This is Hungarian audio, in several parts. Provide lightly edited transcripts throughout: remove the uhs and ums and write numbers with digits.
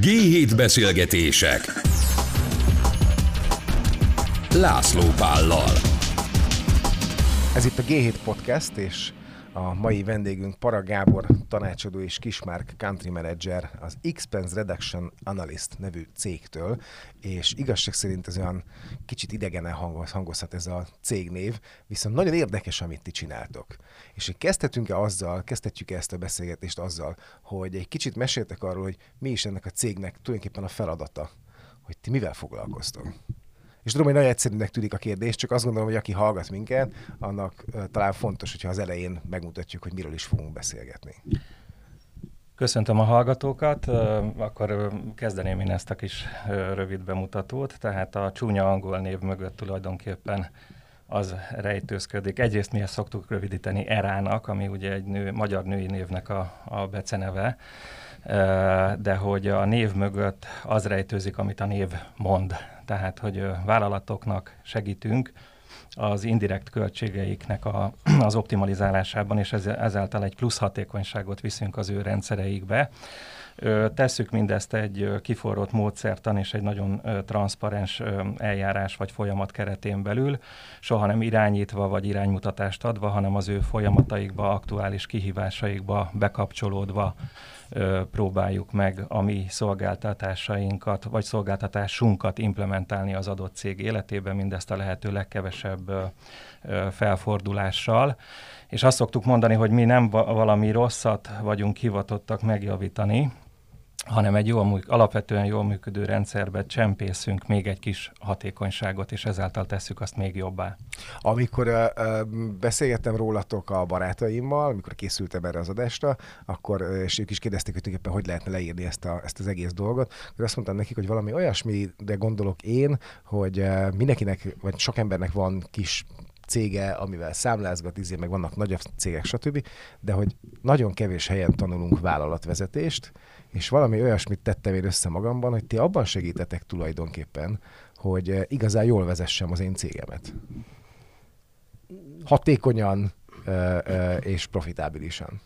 G7 beszélgetések László Pállal. Ez itt a G7 Podcast, és a mai vendégünk Para Gábor tanácsadó és Kismárk country manager az Expense Reduction Analyst nevű cégtől, és igazság szerint ez olyan kicsit idegenen hangozhat ez a cégnév, viszont nagyon érdekes, amit ti csináltok. És kezdhetjük ezt a beszélgetést azzal, hogy egy kicsit meséltek arról, hogy mi is ennek a cégnek tulajdonképpen a feladata, hogy ti mivel foglalkoztok. És tudom, hogy nagyon egyszerűnek tűnik a kérdés, csak azt gondolom, hogy aki hallgat minket, annak talán fontos, hogyha az elején megmutatjuk, hogy miről is fogunk beszélgetni. Köszöntöm a hallgatókat, akkor kezdeném én ezt a kis rövid bemutatót. Tehát a csúnya angol név mögött tulajdonképpen az rejtőzködik. Egyrészt mi ezt szoktuk rövidíteni ERA-nak, ami ugye egy magyar női névnek a beceneve, de hogy a név mögött az rejtőzik, amit a név mond. Tehát, hogy vállalatoknak segítünk az indirekt költségeiknek az optimalizálásában, és ezáltal egy plusz hatékonyságot viszünk az ő rendszereikbe. Tesszük mindezt egy kiforrott módszertan és egy nagyon transzparens eljárás vagy folyamat keretén belül, soha nem irányítva vagy iránymutatást adva, hanem az ő folyamataikba, aktuális kihívásaikba bekapcsolódva próbáljuk meg a mi szolgáltatásainkat vagy szolgáltatásunkat implementálni az adott cég életében, mindezt a lehető legkevesebb felfordulással. És azt szoktuk mondani, hogy mi nem valami rosszat vagyunk hivatottak megjavítani, hanem egy alapvetően jól működő rendszerbe csempészünk még egy kis hatékonyságot, és ezáltal tesszük azt még jobbá. Amikor beszélgettem rólatok a barátaimmal, amikor készültem erre az adásra, akkor, és ők is kérdezték, hogy tulajdonképpen hogy lehetne leírni ezt az egész dolgot, akkor azt mondtam nekik, hogy valami olyasmi, de gondolok én, hogy mindenkinek, vagy sok embernek van kis cége, amivel számlázgat, meg vannak nagyobb cégek, stb. De hogy nagyon kevés helyen tanulunk vállalatvezetést, és valami olyasmit tettem én össze magamban, hogy ti abban segítetek tulajdonképpen, hogy igazán jól vezessem az én cégemet. Hatékonyan és profitábilisan.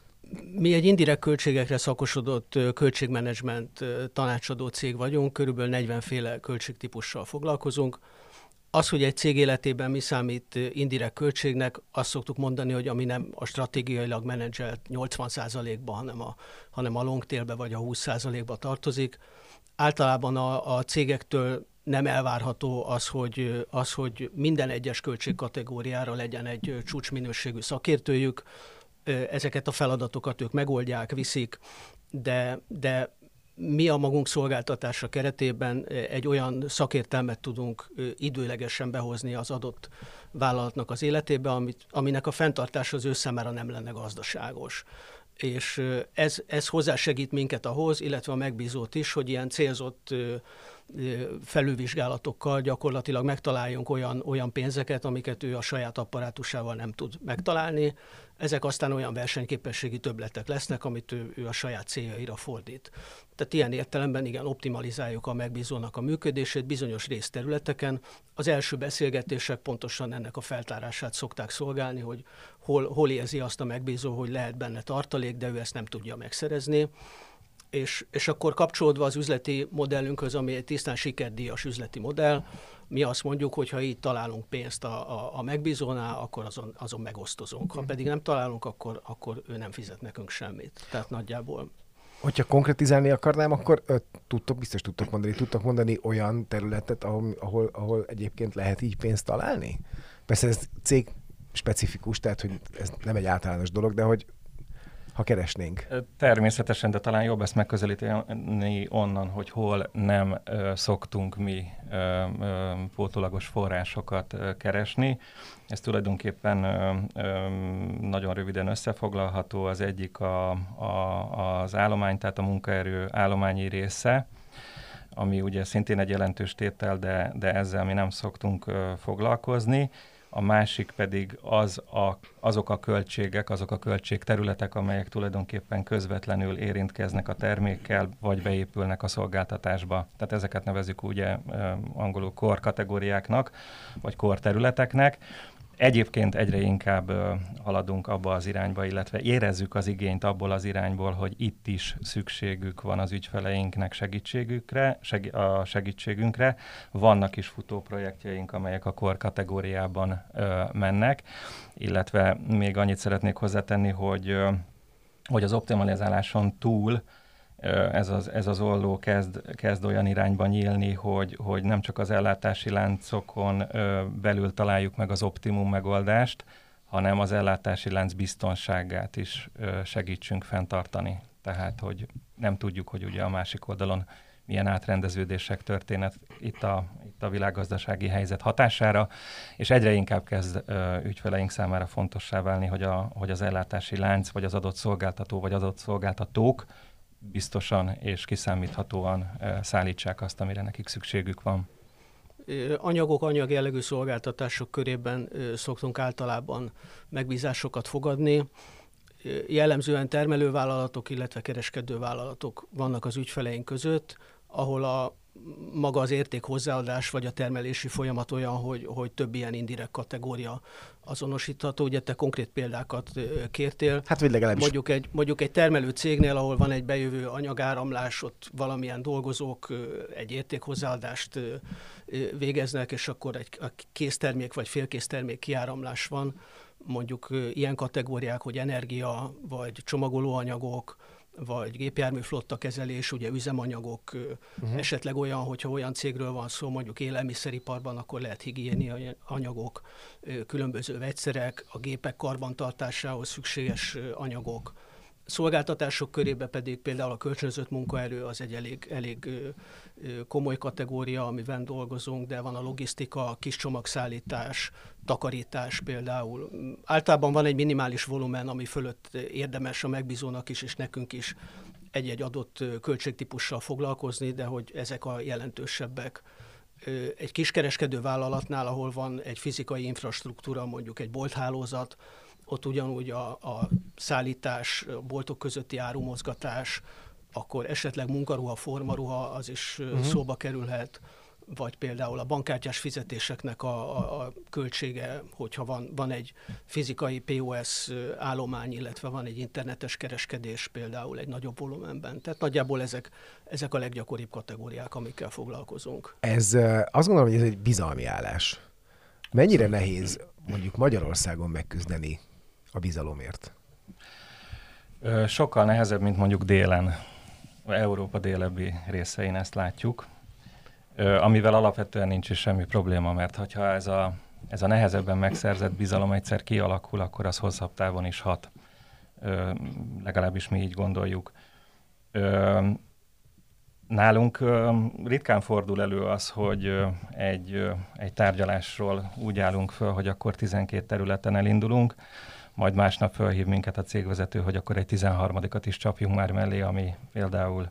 Mi egy indirekt költségekre szakosodott költségmenedzsment tanácsadó cég vagyunk, körülbelül 40 féle költségtípussal foglalkozunk. Az, hogy egy cég életében mi számít indirekt költségnek, azt szoktuk mondani, hogy ami nem a stratégiailag menedzselt 80%-ba, hanem a long tailbe vagy a 20%-ba tartozik. Általában a cégektől nem elvárható az, hogy minden egyes költségkategóriára legyen egy csúcsminőségű szakértőjük. Ezeket a feladatokat ők megoldják, viszik, de mi a magunk szolgáltatása keretében egy olyan szakértelmet tudunk időlegesen behozni az adott vállalatnak az életébe, aminek a fenntartása az ő számára nem lenne gazdaságos. És ez hozzásegít minket ahhoz, illetve a megbízót is, hogy ilyen célzott felülvizsgálatokkal gyakorlatilag megtaláljunk olyan pénzeket, amiket ő a saját apparátusával nem tud megtalálni. Ezek aztán olyan versenyképességi többletek lesznek, amit ő a saját céljaira fordít. Tehát ilyen értelemben igen, optimalizáljuk a megbízónak a működését bizonyos részterületeken. Az első beszélgetések pontosan ennek a feltárását szokták szolgálni, hogy hol érzi azt a megbízó, hogy lehet benne tartalék, de ő ezt nem tudja megszerezni. És akkor kapcsolódva az üzleti modellünkhöz, ami egy tisztán sikerdíjas üzleti modell, mi azt mondjuk, hogy ha így találunk pénzt a megbízónál, akkor azon megosztozunk. Ha pedig nem találunk, akkor ő nem fizet nekünk semmit. Tehát nagyjából. Hogyha konkretizálni akarnám, akkor tudtok mondani olyan területet, ahol egyébként lehet így pénzt találni? Persze ez cég specifikus, tehát hogy ez nem egy általános dolog, de hogy ha keresnénk. Természetesen, de talán jobb ezt megközelíteni onnan, hogy hol nem szoktunk mi pótolagos forrásokat keresni. Ez tulajdonképpen nagyon röviden összefoglalható. Az egyik az állomány, tehát a munkaerő állományi része, ami ugye szintén egy jelentős tétel, de ezzel mi nem szoktunk foglalkozni. A másik pedig azok a költségek, azok a költségterületek, amelyek tulajdonképpen közvetlenül érintkeznek a termékkel, vagy beépülnek a szolgáltatásba. Tehát ezeket nevezzük ugye angolul core kategóriáknak, vagy core területeknek. Egyébként egyre inkább haladunk abba az irányba, illetve érezzük az igényt abból az irányból, hogy itt is szükségük van az ügyfeleinknek segítségünkre. Vannak is futóprojektjeink, amelyek a core kategóriában mennek, illetve még annyit szeretnék hozzátenni, hogy az optimalizáláson túl ez az olló kezd olyan irányba nyílni, hogy nem csak az ellátási láncokon belül találjuk meg az optimum megoldást, hanem az ellátási lánc biztonságát is segítsünk fenntartani. Tehát, hogy nem tudjuk, hogy ugye a másik oldalon milyen átrendeződések történnek itt a világgazdasági helyzet hatására, és egyre inkább kezd ügyfeleink számára fontossá válni, hogy az ellátási lánc, vagy az adott szolgáltató, vagy adott szolgáltatók biztosan és kiszámíthatóan szállítsák azt, amire nekik szükségük van. Anyagjellegű szolgáltatások körében szoktunk általában megbízásokat fogadni. Jellemzően termelővállalatok, illetve kereskedővállalatok vannak az ügyfeleink között, ahol maga az érték hozzáadás vagy a termelési folyamat olyan, hogy több ilyen indirekt kategória azonosítható. Ugye te konkrét példákat kértél. Hát vagy legalábbis. Mondjuk egy termelő cégnél, ahol van egy bejövő anyagáramlás, ott valamilyen dolgozók egy érték hozzáadást végeznek, és akkor egy késztermék vagy félkésztermék kiáramlás van. Mondjuk ilyen kategóriák, hogy energia vagy csomagolóanyagok, vagy gépjárműflotta kezelés, ugye üzemanyagok, esetleg olyan, hogyha olyan cégről van szó, mondjuk élelmiszeriparban, akkor lehet higiéniai anyagok, különböző vegyszerek, a gépek karbantartásához szükséges anyagok. Szolgáltatások körébe pedig például a kölcsönzött munkaerő az egy elég komoly kategória, amiben dolgozunk, de van a logisztika, kis csomagszállítás, takarítás például. Általában van egy minimális volumen, ami fölött érdemes a megbízónak is, és nekünk is egy-egy adott költségtípussal foglalkozni, de hogy ezek a jelentősebbek. Egy kiskereskedő vállalatnál, ahol van egy fizikai infrastruktúra, mondjuk egy bolthálózat, ott ugyanúgy a szállítás, a boltok közötti árumozgatás, akkor esetleg munkaruha, formaruha, az is szóba kerülhet, vagy például a bankkártyás fizetéseknek a költsége, hogyha van egy fizikai POS állomány, illetve van egy internetes kereskedés például egy nagyobb volumenben. Tehát nagyjából ezek a leggyakoribb kategóriák, amikkel foglalkozunk. Azt gondolom, hogy ez egy bizalmi állás. Mennyire nehéz mondjuk Magyarországon megküzdeni a bizalomért? Sokkal nehezebb, mint mondjuk délen. Európa délebbi részein ezt látjuk, amivel alapvetően nincs is semmi probléma, mert hogyha ez a nehezebben megszerzett bizalom egyszer kialakul, akkor az hosszabb távon is hat. Legalábbis mi így gondoljuk. Nálunk ritkán fordul elő az, hogy egy tárgyalásról úgy állunk föl, hogy akkor 12 területen elindulunk, majd másnap fölhív minket a cégvezető, hogy akkor egy 13-at is csapjunk már mellé, ami például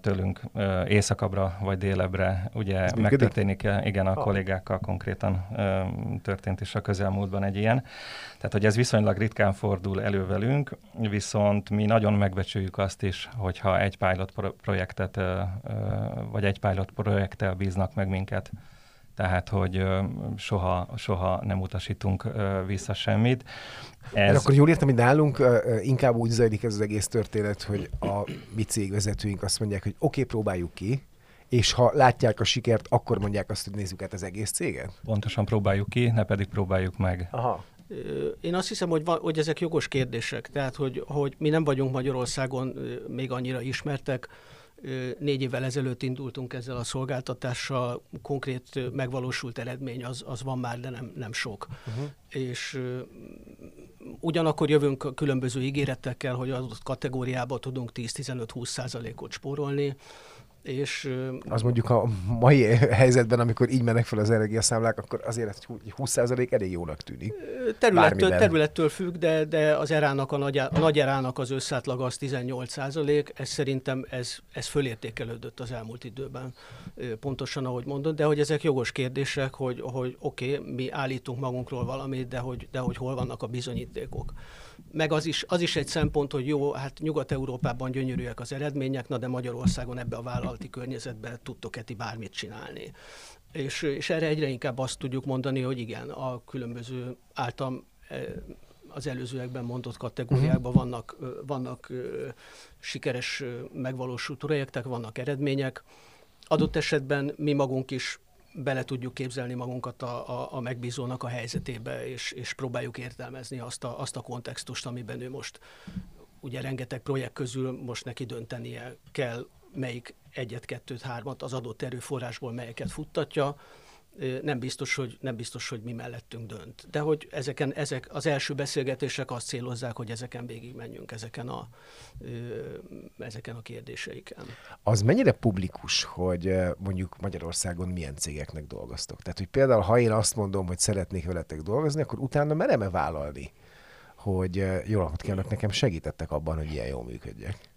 tőlünk északabbra vagy délebre ugye megtörténik, igen, a kollégákkal konkrétan történt is a közelmúltban egy ilyen. Tehát, hogy ez viszonylag ritkán fordul elő velünk, viszont mi nagyon megbecsüljük azt is, hogyha egy pilot projektet vagy egy pilot projekttel bíznak meg minket. Tehát, hogy soha nem utasítunk vissza semmit. De akkor jól értem, hogy nálunk inkább úgy zajlik ez az egész történet, hogy a mi cégvezetőink azt mondják, hogy oké, próbáljuk ki, és ha látják a sikert, akkor mondják azt, hogy nézzük át az egész céget? Pontosan, próbáljuk ki, ne pedig próbáljuk meg. Aha. Én azt hiszem, hogy ezek jogos kérdések. Tehát, hogy mi nem vagyunk Magyarországon még annyira ismertek. 4 évvel ezelőtt indultunk ezzel a szolgáltatással, konkrét megvalósult eredmény az van már, de nem sok. És ugyanakkor jövünk a különböző ígéretekkel, hogy adott kategóriában tudunk 10-15-20%-ot spórolni. És az mondjuk a mai helyzetben, amikor így mennek fel az energiaszámlák, akkor azért 20% elég jónak tűnik. Területtől függ, de az ERA-nak, a nagy ERA-nak az összátlag az 18%, ez szerintem ez fölértékelődött az elmúlt időben, pontosan ahogy mondod, de hogy ezek jogos kérdések, hogy oké, mi állítunk magunkról valamit, de hogy hol vannak a bizonyítékok. meg az is egy szempont, hogy jó, hát Nyugat-Európában gyönyörűek az eredmények, na de Magyarországon ebbe a vállalati környezetben tudtok-e ti bármit csinálni. És erre egyre inkább azt tudjuk mondani, hogy igen, a különböző általam az előzőekben mondott kategóriákban vannak sikeres megvalósult projektek, vannak eredmények. Adott esetben mi magunk is bele tudjuk képzelni magunkat a megbízónak a helyzetébe, és próbáljuk értelmezni azt a kontextust, amiben ő most, ugye rengeteg projekt közül most neki döntenie kell, melyik egyet, kettőt, hármat az adott erőforrásból melyeket futtatja. Nem biztos, hogy mi mellettünk dönt. De hogy ezek az első beszélgetések azt célozzák, hogy ezeken végigmenjünk, ezeken a kérdéseiken. Az mennyire publikus, hogy mondjuk Magyarországon milyen cégeknek dolgoztok? Tehát, hogy például, ha én azt mondom, hogy szeretnék veletek dolgozni, akkor utána merem-e vállalni, hogy jó napot kívánok, nekem segítettek abban, hogy ilyen jól működjek?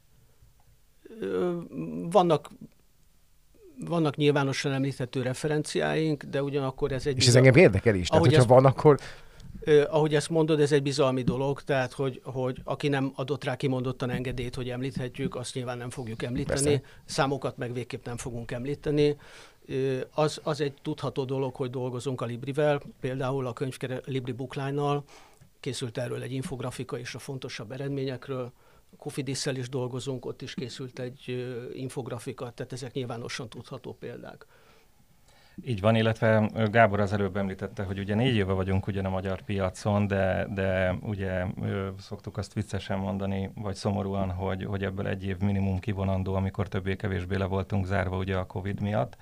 Vannak nyilvánosan említhető referenciáink, de ugyanakkor ez egy... És ez engem érdekel is, tehát hogyha van, akkor... Ahogy ezt mondod, ez egy bizalmi dolog, tehát hogy aki nem adott rá kimondottan engedélyt, hogy említhetjük, azt nyilván nem fogjuk említeni, persze. Számokat meg végképp nem fogunk említeni. Az egy tudható dolog, hogy dolgozunk a Librivel, például a Libri Bookline-nal, készült erről egy infografika és a fontosabb eredményekről, Coffee Diesel is dolgozunk, ott is készült egy infografika, tehát ezek nyilvánosan tudható példák. Így van, illetve Gábor az előbb említette, hogy ugye 4 éve vagyunk ugyan a magyar piacon, de ugye szoktuk azt viccesen mondani, vagy szomorúan, hogy ebből 1 év minimum kivonandó, amikor többé-kevésbé le voltunk zárva ugye a Covid miatt.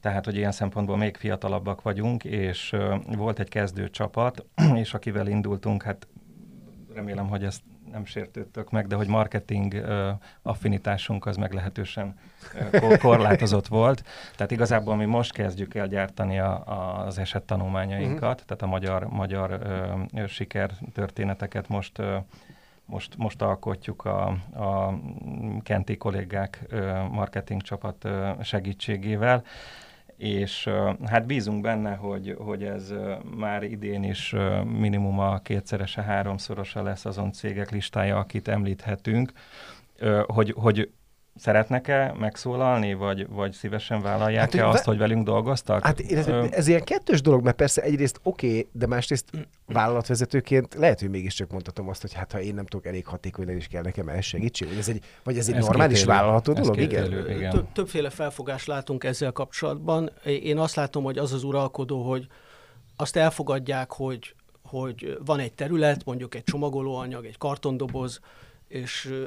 Tehát, hogy ilyen szempontból még fiatalabbak vagyunk, és volt egy kezdő csapat, és akivel indultunk, hát remélem, hogy ezt nem sértődtök meg, de hogy marketing affinitásunk az meglehetősen korlátozott volt. Tehát igazából mi most kezdjük el gyártani az esettanulmányainkat, tehát a magyar sikertörténeteket most alkotjuk a kenti kollégák marketing csapat segítségével. És hát bízunk benne, hogy ez már idén is minimum a 2-szerese, 3-szorosa lesz azon cégek listája, akit említhetünk, hogy szeretnek-e megszólalni, vagy szívesen vállalják-e azt, hogy velünk dolgoztak? Hát ez ilyen kettős dolog, mert persze egyrészt oké, de másrészt vállalatvezetőként lehet, hogy mégiscsak mondhatom azt, hogy hát ha én nem tudok elég hatékony, és kell nekem el segítség, vagy ez egy normális vállalható dolog? Igen. Többféle felfogást látunk ezzel kapcsolatban. Én azt látom, hogy az uralkodó, hogy azt elfogadják, hogy van egy terület, mondjuk egy csomagolóanyag, egy kartondoboz, és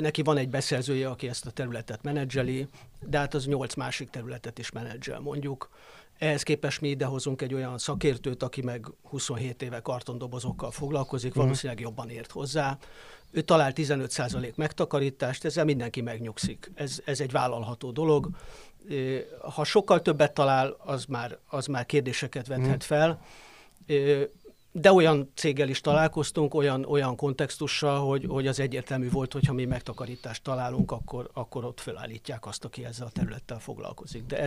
neki van egy beszerzője, aki ezt a területet menedzseli, de hát az 8 másik területet is menedzsel mondjuk. Ehhez képest mi idehozunk egy olyan szakértőt, aki meg 27 éve kartondobozokkal foglalkozik, valószínűleg jobban ért hozzá. Ő talál 15% megtakarítást, ezzel mindenki megnyugszik. Ez egy vállalható dolog. Ha sokkal többet talál, az már kérdéseket vethet fel. De olyan céggel is találkoztunk, olyan kontextussal, hogy az egyértelmű volt, hogy ha mi megtakarítást találunk, akkor ott felállítják azt, aki ezzel a területtel foglalkozik. De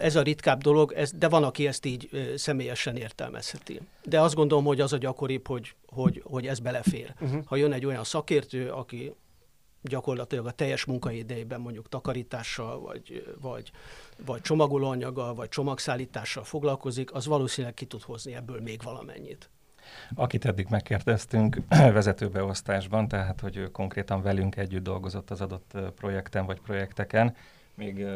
ez a ritkább dolog, de van, aki ezt így személyesen értelmezheti. De azt gondolom, hogy az a gyakoribb, hogy ez belefér. Ha jön egy olyan szakértő, aki gyakorlatilag a teljes munkaidejében mondjuk takarítással, vagy csomagolóanyaggal, vagy csomagszállítással foglalkozik, az valószínűleg ki tud hozni ebből még valamennyit. Akit eddig megkérdeztünk vezetőbeosztásban, tehát hogy ő konkrétan velünk együtt dolgozott az adott projekten vagy projekteken, még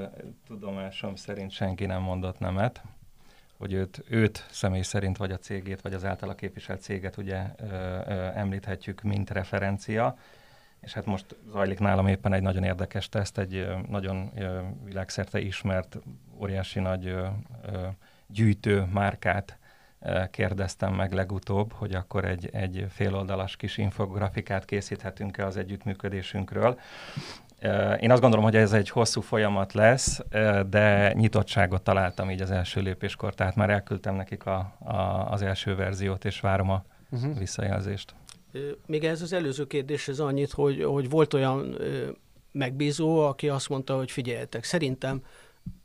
tudomásom szerint senki nem mondott nemet, hogy őt személy szerint vagy a cégét, vagy az általa képviselt céget ugye említhetjük, mint referencia. És hát most zajlik nálam éppen egy nagyon érdekes teszt, egy nagyon világszerte ismert, óriási nagy gyűjtő márkát kérdeztem meg legutóbb, hogy akkor egy féloldalas kis infografikát készíthetünk-e az együttműködésünkről. Én azt gondolom, hogy ez egy hosszú folyamat lesz, de nyitottságot találtam így az első lépéskor, tehát már elküldtem nekik az első verziót, és várom a visszajelzést. Még ez az előző kérdéshez annyit, hogy volt olyan megbízó, aki azt mondta, hogy figyeljetek, szerintem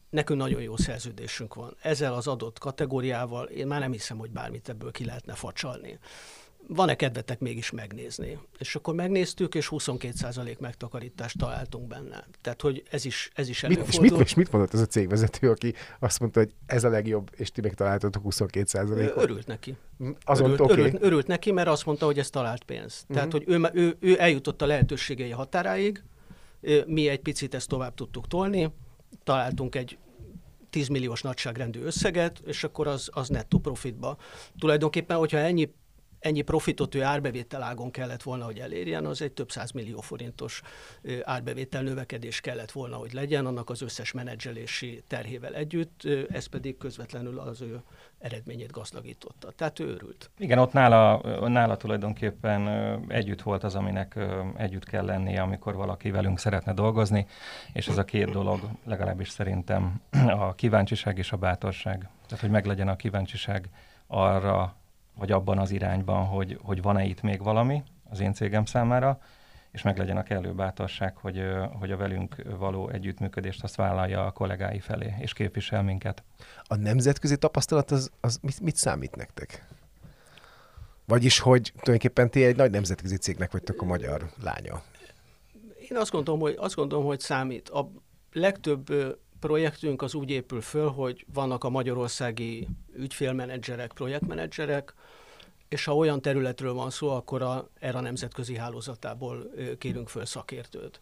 nekünk nagyon jó szerződésünk van. Ezzel az adott kategóriával én már nem hiszem, hogy bármit ebből ki lehetne facsalni. van-e kedvetek mégis megnézni? És akkor megnéztük, és 22% megtakarítást találtunk benne. Tehát, hogy ez is előfordul. És mit mondott ez a cégvezető, aki azt mondta, hogy ez a legjobb, és ti megtaláltatok 22%-ot? Örült neki. Örült neki, mert azt mondta, hogy ez talált pénzt. Tehát, hogy ő eljutott a lehetőségei határáig, mi egy picit ezt tovább tudtuk tolni, találtunk egy 10 milliós nagyságrendű összeget, és akkor az nettó profitba. Tulajdonképpen, hogyha ennyi profitot ő árbevételágon kellett volna, hogy elérjen, az egy több 100 millió forintos árbevétel növekedés kellett volna, hogy legyen, annak az összes menedzselési terhével együtt, ez pedig közvetlenül az ő eredményét gazdagította. Tehát ő örült. Igen, ott nála tulajdonképpen együtt volt az, aminek együtt kell lennie, amikor valaki velünk szeretne dolgozni, és ez a két dolog legalábbis szerintem a kíváncsiság és a bátorság. Tehát, hogy meglegyen a kíváncsiság arra, vagy abban az irányban, hogy van-e itt még valami az én cégem számára, és meglegyen a kellő bátorság, hogy a velünk való együttműködést azt vállalja a kollégái felé, és képvisel minket. A nemzetközi tapasztalat az mit számít nektek? Vagyis, hogy tulajdonképpen ti egy nagy nemzetközi cégnek vagytok a magyar lánya. Én azt gondolom, hogy számít. A legtöbb projektünk az úgy épül föl, hogy vannak a magyarországi ügyfélmenedzserek, projektmenedzserek, és ha olyan területről van szó, akkor erre a nemzetközi hálózatából kérünk föl szakértőt.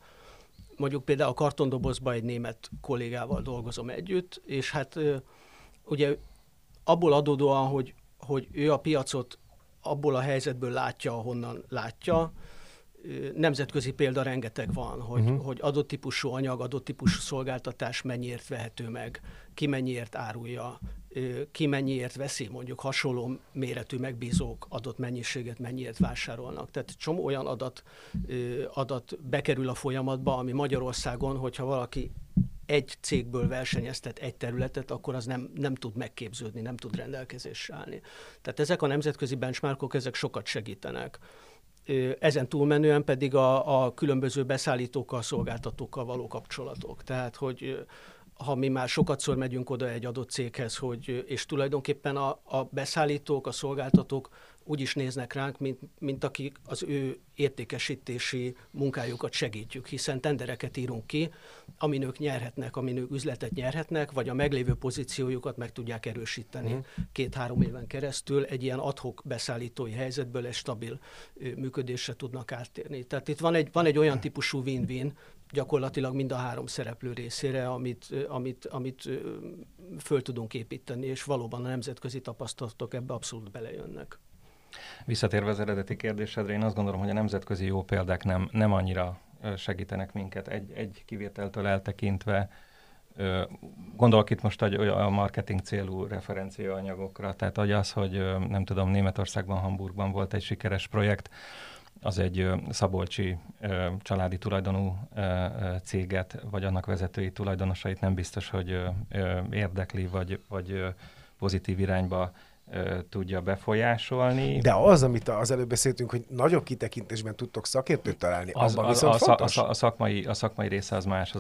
Mondjuk például a kartondobozban egy német kollégával dolgozom együtt, és hát ugye abból adódóan, hogy ő a piacot abból a helyzetből látja, ahonnan látja, nemzetközi példa rengeteg van, hogy adott típusú anyag, adott típusú szolgáltatás mennyiért vehető meg, ki mennyiért árulja, ki mennyiért veszi, mondjuk hasonló méretű megbízók adott mennyiséget mennyiért vásárolnak. Tehát csomó olyan adat bekerül a folyamatba, ami Magyarországon, hogyha valaki egy cégből versenyeztet egy területet, akkor az nem tud megképződni, nem tud rendelkezésre állni. Tehát ezek a nemzetközi benchmarkok, ezek sokat segítenek. Ezen túlmenően pedig a különböző beszállítókkal, szolgáltatókkal való kapcsolatok. Tehát, hogy ha mi már sokatszor megyünk oda egy adott céghez, és tulajdonképpen a beszállítók, a szolgáltatók úgy is néznek ránk, mint akik az ő értékesítési munkájukat segítjük, hiszen tendereket írunk ki, amin ők nyerhetnek, amin ők üzletet nyerhetnek, vagy a meglévő pozíciójukat meg tudják erősíteni 2-3 éven keresztül, egy ilyen ad-hoc beszállítói helyzetből egy stabil működésre tudnak áttérni. Tehát itt van egy olyan típusú win-win, gyakorlatilag mind a három szereplő részére, amit föl tudunk építeni, és valóban a nemzetközi tapasztalatok ebbe abszolút belejönnek. Visszatérve az eredeti kérdésedre, én azt gondolom, hogy a nemzetközi jó példák nem annyira segítenek minket egy kivételtől eltekintve. Gondolok itt most a marketing célú referenciaanyagokra, tehát az, hogy nem tudom, Németországban, Hamburgban volt egy sikeres projekt, az egy szabolcsi családi tulajdonú céget, vagy annak vezetői tulajdonosait nem biztos, hogy érdekli, vagy pozitív irányba tudja befolyásolni. De az, amit az előbb beszéltünk, hogy nagyobb kitekintésben tudtok szakértőt találni, abban viszont fontos. A szakmai része az más.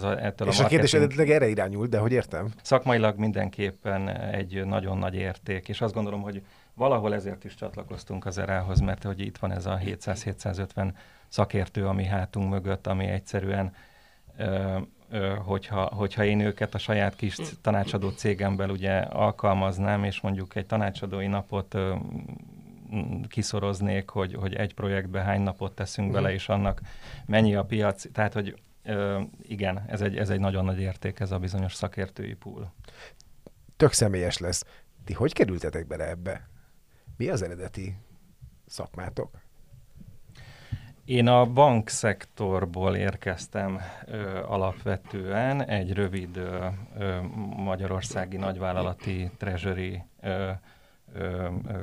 És a kérdés eredetileg erre irányul, de hogy értem? Szakmailag mindenképpen egy nagyon nagy érték, és azt gondolom, hogy valahol ezért is csatlakoztunk az ERA-hoz, mert hogy itt van ez a 700-750 szakértő, ami hátunk mögött, ami egyszerűen, hogyha én őket a saját kis tanácsadó cégemből ugye alkalmaznám, és mondjuk egy tanácsadói napot kiszoroznék, hogy egy projektbe hány napot teszünk bele, és annak mennyi a piac, tehát hogy igen, ez egy nagyon nagy érték, ez a bizonyos szakértői pool. Tök személyes lesz. Ti hogy kerültetek bele ebbe? Mi az eredeti szakmátok? Én a bankszektorból érkeztem alapvetően, egy rövid magyarországi nagyvállalati treasury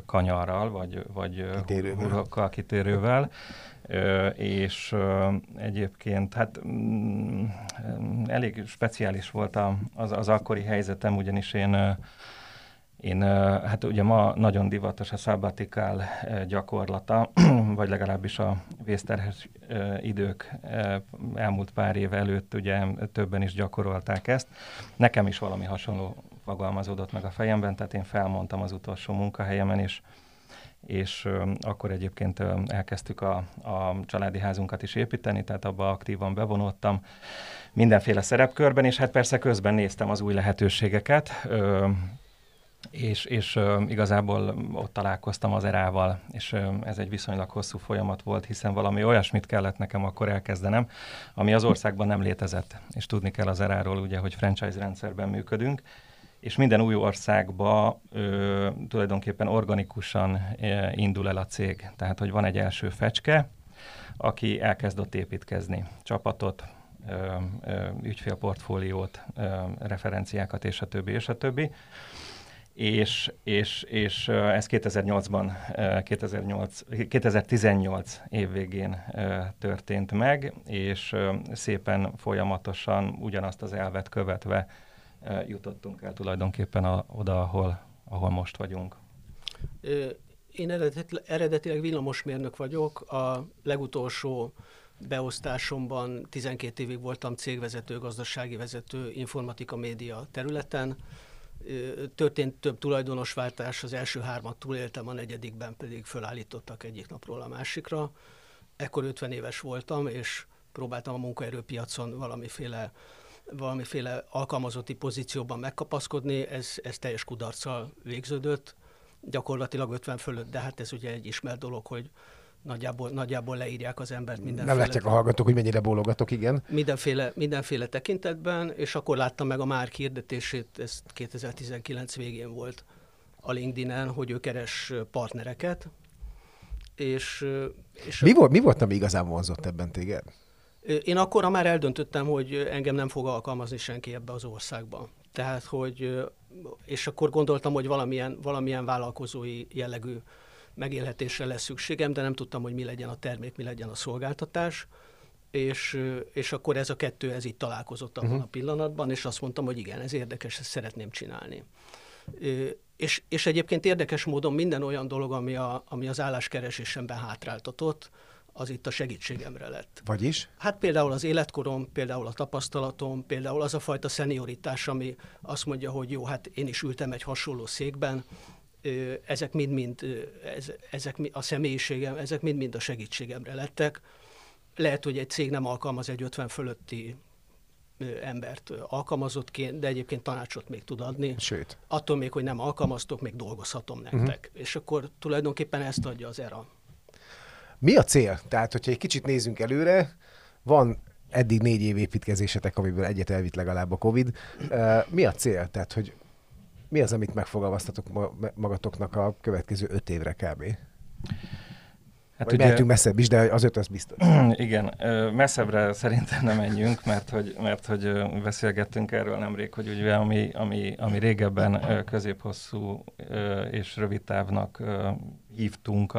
kanyarral, vagy hurrokkal, kitérővel, és egyébként hát elég speciális volt az akkori helyzetem, ugyanis én, hát ugye ma nagyon divatos a szabbatikál gyakorlata, vagy legalábbis a vészterhes idők elmúlt pár év előtt ugye többen is gyakorolták ezt. Nekem is valami hasonló fogalmazódott meg a fejemben, tehát én felmondtam az utolsó munkahelyemen, és akkor egyébként elkezdtük a családi házunkat is építeni, tehát abba aktívan bevonódtam mindenféle szerepkörben, és hát persze közben néztem az új lehetőségeket, és igazából ott találkoztam az ERA-val, és ez egy viszonylag hosszú folyamat volt, hiszen valami olyasmit kellett nekem akkor elkezdenem, ami az országban nem létezett, és tudni kell az ERA-ról ugye, hogy franchise rendszerben működünk, és minden új országba tulajdonképpen organikusan indul el a cég. Tehát, hogy van egy első fecske, aki elkezdett építkezni csapatot, ügyfélportfóliót, referenciákat és a többi, és a többi. És ez 2018 év végén történt meg, és szépen folyamatosan ugyanazt az elvet követve jutottunk el tulajdonképpen oda, ahol most vagyunk. Én eredetileg villamosmérnök vagyok, a legutolsó beosztásomban 12 évig voltam cégvezető, gazdasági vezető, informatika, média területen. Történt több tulajdonosváltás, az első hármat túléltem, a negyedikben pedig fölállítottak egyik napról a másikra. Ekkor 50 éves voltam, és próbáltam a munkaerőpiacon valamiféle alkalmazotti pozícióban megkapaszkodni, ez teljes kudarccal végződött, gyakorlatilag 50 fölött, de hát ez ugye egy ismert dolog, hogy nagyjából leírják az embert mindenféle. Nem látják a hallgatók, hogy mennyire bólogatok, igen. Mindenféle tekintetben, és akkor láttam meg a Márk hirdetését, ez 2019 végén volt a LinkedIn-en, hogy ő keres partnereket. És mi volt, ami igazán vonzott ebben téged? Én akkorra már eldöntöttem, hogy engem nem fog alkalmazni senki ebbe az országban. Tehát, és akkor gondoltam, hogy valamilyen vállalkozói jellegű megélhetésre lesz szükségem, de nem tudtam, hogy mi legyen a termék, mi legyen a szolgáltatás, és akkor ez a kettő, ez így találkozott abban a pillanatban, és azt mondtam, hogy igen, ez érdekes, ezt szeretném csinálni. És egyébként érdekes módon minden olyan dolog, ami az álláskeresésemben hátráltatott, az itt a segítségemre lett. Vagyis? Hát például az életkorom, például a tapasztalatom, például az a fajta szenioritás, ami azt mondja, hogy jó, hát én is ültem egy hasonló székben, ezek mind a segítségemre lettek. Lehet, hogy egy cég nem alkalmaz egy 50 fölötti embert alkalmazottként, de egyébként tanácsot még tud adni. Sőt. Attól még, hogy nem alkalmaztok, még dolgozhatom nektek. És akkor tulajdonképpen ezt adja az ERA. Mi a cél? Tehát, hogyha egy kicsit nézzünk előre, van eddig 4 év építkezésetek, amiből egyet elvitt legalább a Covid. Mi a cél? Tehát, hogy mi az, amit megfogalmaztatok magatoknak a következő 5 évre kb.? Hát ugye, mehetünk messzebb is, de az 5 az biztos. Igen, messzebbre szerintem nem menjünk, mert hogy beszélgettünk erről nemrég, hogy ugye ami régebben középhosszú és rövidtávnak hívtunk,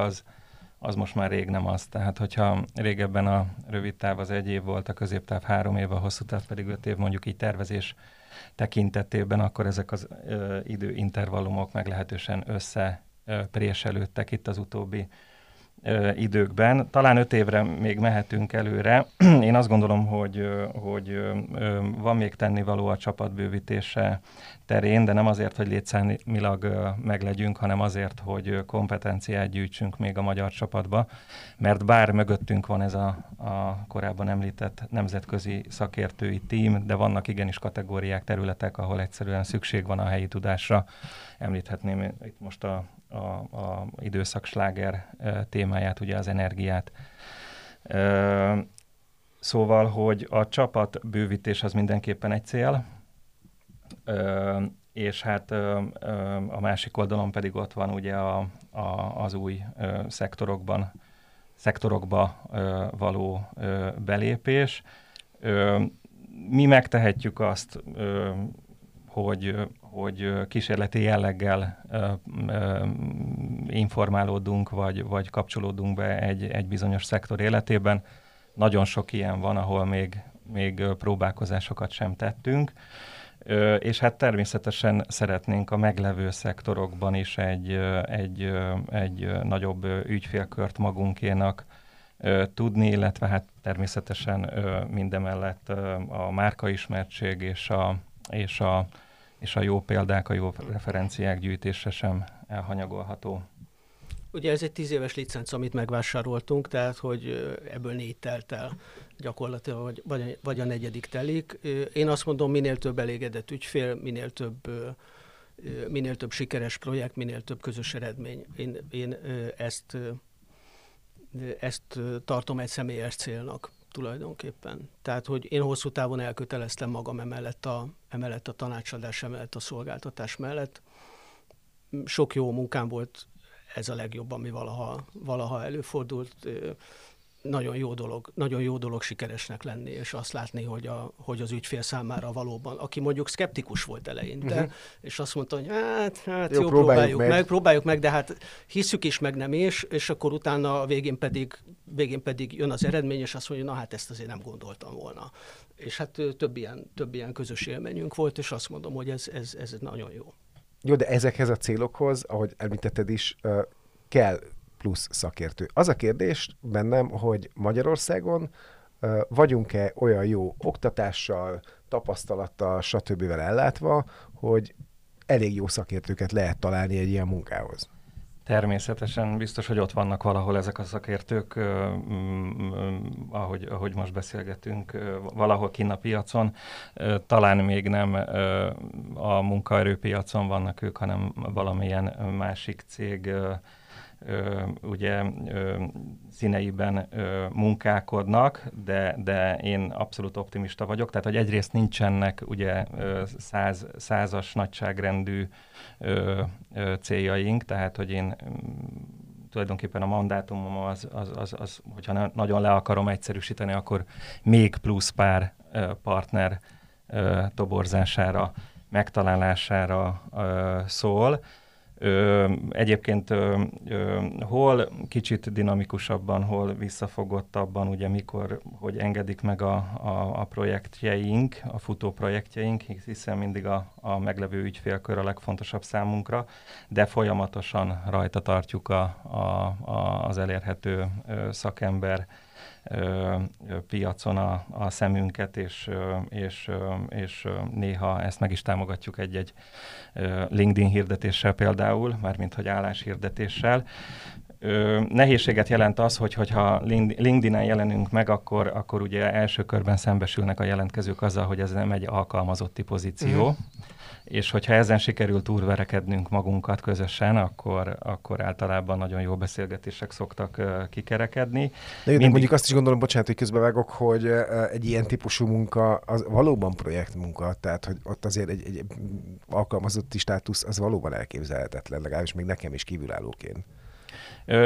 az most már rég nem az. Tehát, hogyha régebben a rövid táv az 1 év volt, a középtáv 3 év, a hosszú táv pedig 5 év, mondjuk így tervezés tekintetében, akkor ezek az időintervallumok meglehetősen összepréselődtek itt az utóbbi időkben. Talán 5 évre még mehetünk előre. Én azt gondolom, hogy van még tennivaló a csapatbővítése terén, de nem azért, hogy létszámilag meglegyünk, hanem azért, hogy kompetenciát gyűjtsünk még a magyar csapatba, mert bár mögöttünk van ez a korábban említett nemzetközi szakértői tím, de vannak igenis kategóriák, területek, ahol egyszerűen szükség van a helyi tudásra. Említhetném itt most a időszak sláger témáját, ugye az energiát. Szóval, hogy a csapat bővítés az mindenképpen egy cél, és hát a másik oldalon pedig ott van ugye az új szektorokba való belépés. Mi megtehetjük azt, hogy kísérleti jelleggel informálódunk, vagy kapcsolódunk be egy bizonyos szektor életében. Nagyon sok ilyen van, ahol még próbálkozásokat sem tettünk, és hát természetesen szeretnénk a meglevő szektorokban is egy nagyobb ügyfélkört magunkénak tudni, illetve hát természetesen mindemellett a márkaismertség és a jó példák, a jó referenciák gyűjtése sem elhanyagolható. Ugye ez egy 10 éves licenc, amit megvásároltunk, tehát hogy ebből 4 telt el gyakorlatilag, vagy a negyedik telik. Én azt mondom, minél több elégedett ügyfél, minél több sikeres projekt, minél több közös eredmény. Én ezt tartom egy személyes célnak tulajdonképpen. Tehát, hogy én hosszú távon elköteleztem magam emellett a tanácsadás, emellett a szolgáltatás mellett. Sok jó munkám volt, ez a legjobb, ami valaha előfordult. Nagyon jó dolog sikeresnek lenni, és azt látni, hogy az ügyfél számára valóban, aki mondjuk szkeptikus volt eleinte, és azt mondta, hogy hát jó, próbáljuk meg, de hát hiszük is, meg nem is, és akkor utána a végén pedig jön az eredmény, és azt mondja, na hát ezt azért nem gondoltam volna. És hát több ilyen közös élményünk volt, és azt mondom, hogy ez nagyon jó. Jó, de ezekhez a célokhoz, ahogy említetted is, kell plusz szakértő. Az a kérdés bennem, hogy Magyarországon vagyunk-e olyan jó oktatással, tapasztalattal, stb. Ellátva, hogy elég jó szakértőket lehet találni egy ilyen munkához? Természetesen biztos, hogy ott vannak valahol ezek a szakértők, ahogy most beszélgetünk, valahol kinn a piacon. Talán még nem a munkaerőpiacon vannak ők, hanem valamilyen másik cég ugye színeiben munkálkodnak, de én abszolút optimista vagyok, tehát hogy egyrészt nincsenek ugye százas nagyságrendű céljaink, tehát hogy én tulajdonképpen a mandátumom az hogyha nagyon le akarom egyszerűsíteni, akkor még plusz pár partner toborzására, megtalálására szól. Egyébként hol kicsit dinamikusabban, hol visszafogottabban, ugye mikor, hogy engedik meg a projektjeink, a futó projektjeink, hiszen mindig a meglevő ügyfélkör a legfontosabb számunkra, de folyamatosan rajta tartjuk az elérhető szakember piacon a szemünket, és néha ezt meg is támogatjuk egy-egy LinkedIn hirdetéssel például, mármint hogy álláshirdetéssel. Nehézséget jelent az, hogyha LinkedIn-en jelenünk meg, akkor ugye első körben szembesülnek a jelentkezők azzal, hogy ez nem egy alkalmazotti pozíció, és hogyha ezen sikerül túlverekednünk magunkat közösen, akkor általában nagyon jó beszélgetések szoktak kikerekedni. De mondjuk azt is gondolom, bocsánat, hogy közbevágok, hogy egy ilyen típusú munka az valóban projektmunka, tehát hogy ott azért egy alkalmazotti státusz az valóban elképzelhetetlen, legalábbis még nekem is kívülállóként.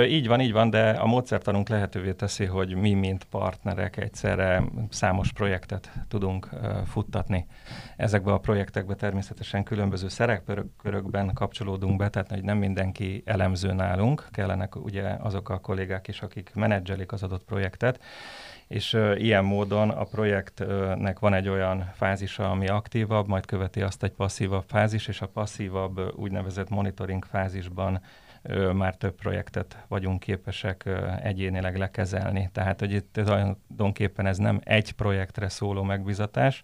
Így van, de a módszertanunk lehetővé teszi, hogy mi, mint partnerek egyszerre számos projektet tudunk futtatni. Ezekben a projektekben természetesen különböző szerepkörökben kapcsolódunk be, tehát hogy nem mindenki elemző nálunk, kellenek ugye azok a kollégák is, akik menedzselik az adott projektet, és ilyen módon a projektnek van egy olyan fázisa, ami aktívabb, majd követi azt egy passzívabb fázis, és a passzívabb úgynevezett monitoring fázisban már több projektet vagyunk képesek egyénileg lekezelni. Tehát, hogy itt tulajdonképpen ez nem egy projektre szóló megbízatás,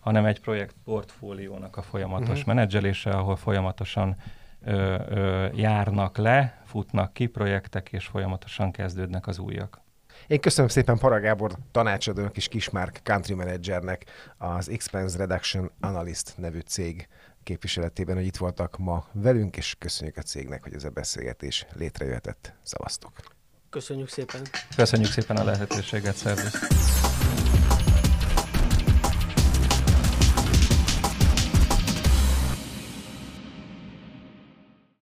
hanem egy projekt portfóliónak a folyamatos menedzselése, ahol folyamatosan járnak le, futnak ki projektek, és folyamatosan kezdődnek az újak. Én köszönöm szépen Para Gábor tanácsadónak és Kismárk country managernek, az Expense Reduction Analyst nevű cég képviseletében, hogy itt voltak ma velünk, és köszönjük a cégnek, hogy ez a beszélgetés létrejöhetett. Szavaztok! Köszönjük szépen! Köszönjük szépen a lehetőséget, szervusz!